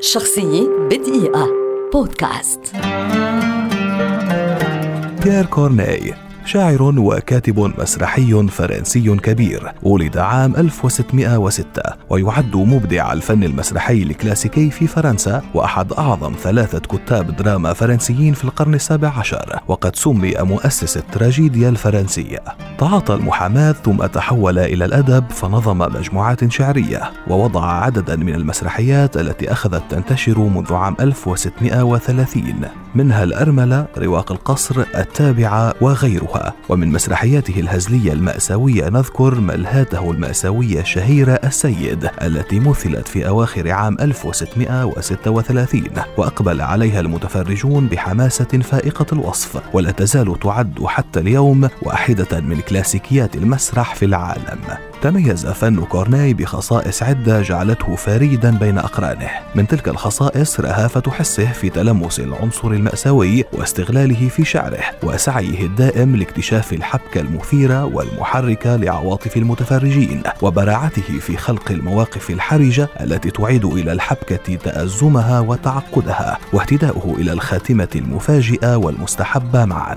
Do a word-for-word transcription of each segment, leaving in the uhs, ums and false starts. شخصية بدقيقة بودكاست. بيير كورناي شاعر وكاتب مسرحي فرنسي كبير، ولد عام ألف وستمئة وستة، ويعد مبدع الفن المسرحي الكلاسيكي في فرنسا، وأحد أعظم ثلاثة كتاب دراما فرنسيين في القرن السابع عشر، وقد سمي مؤسس التراجيديا الفرنسية. تعاطى المحاماة ثم تحول إلى الأدب، فنظم مجموعات شعرية ووضع عددا من المسرحيات التي أخذت تنتشر منذ عام ألف وستمئة وثلاثين، منها الأرملة، رواق القصر، التابعة وغيرها. ومن مسرحياته الهزلية المأساوية نذكر ملهاته المأساوية الشهيرة السيد، التي مثلت في أواخر عام ألف وستمئة وستة وثلاثين، وأقبل عليها المتفرجون بحماسة فائقة الوصف، ولا تزال تعد حتى اليوم واحدة من كلاسيكيات المسرح في العالم. تميز فن كورناي بخصائص عدة جعلته فريدا بين أقرانه، من تلك الخصائص رهافة حسه في تلمس العنصر المأساوي واستغلاله في شعره، وسعيه الدائم لاكتشاف الحبكة المثيرة والمحركة لعواطف المتفرجين، وبراعته في خلق المواقف الحرجة التي تعيد إلى الحبكة تأزمها وتعقدها، واهتداؤه إلى الخاتمة المفاجئة والمستحبة معا.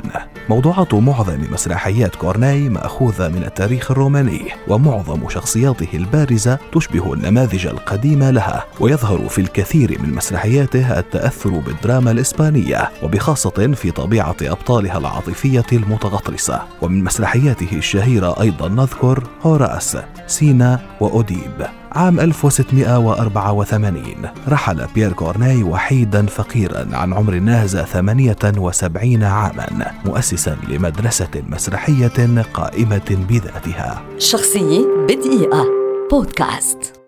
موضوعات معظم مسرحيات كورناي مأخوذة من التاريخ الروماني، ومعظم شخصياته البارزة تشبه النماذج القديمة لها، ويظهر في الكثير من مسرحياته التأثر بالدراما الإسبانية، وبخاصة في طبيعة أبطالها العاطفية المتغطرسة. ومن مسرحياته الشهيرة أيضا نذكر هوراس، سينا وأوديب. عام ألف وستمئة وأربعة وثمانين رحل بيير كورناي وحيدا فقيرا عن عمر ناهز ثمانية وسبعين عاما، مؤسسا لمدرسة مسرحية قائمة بذاتها. شخصية بدقيقة بودكاست.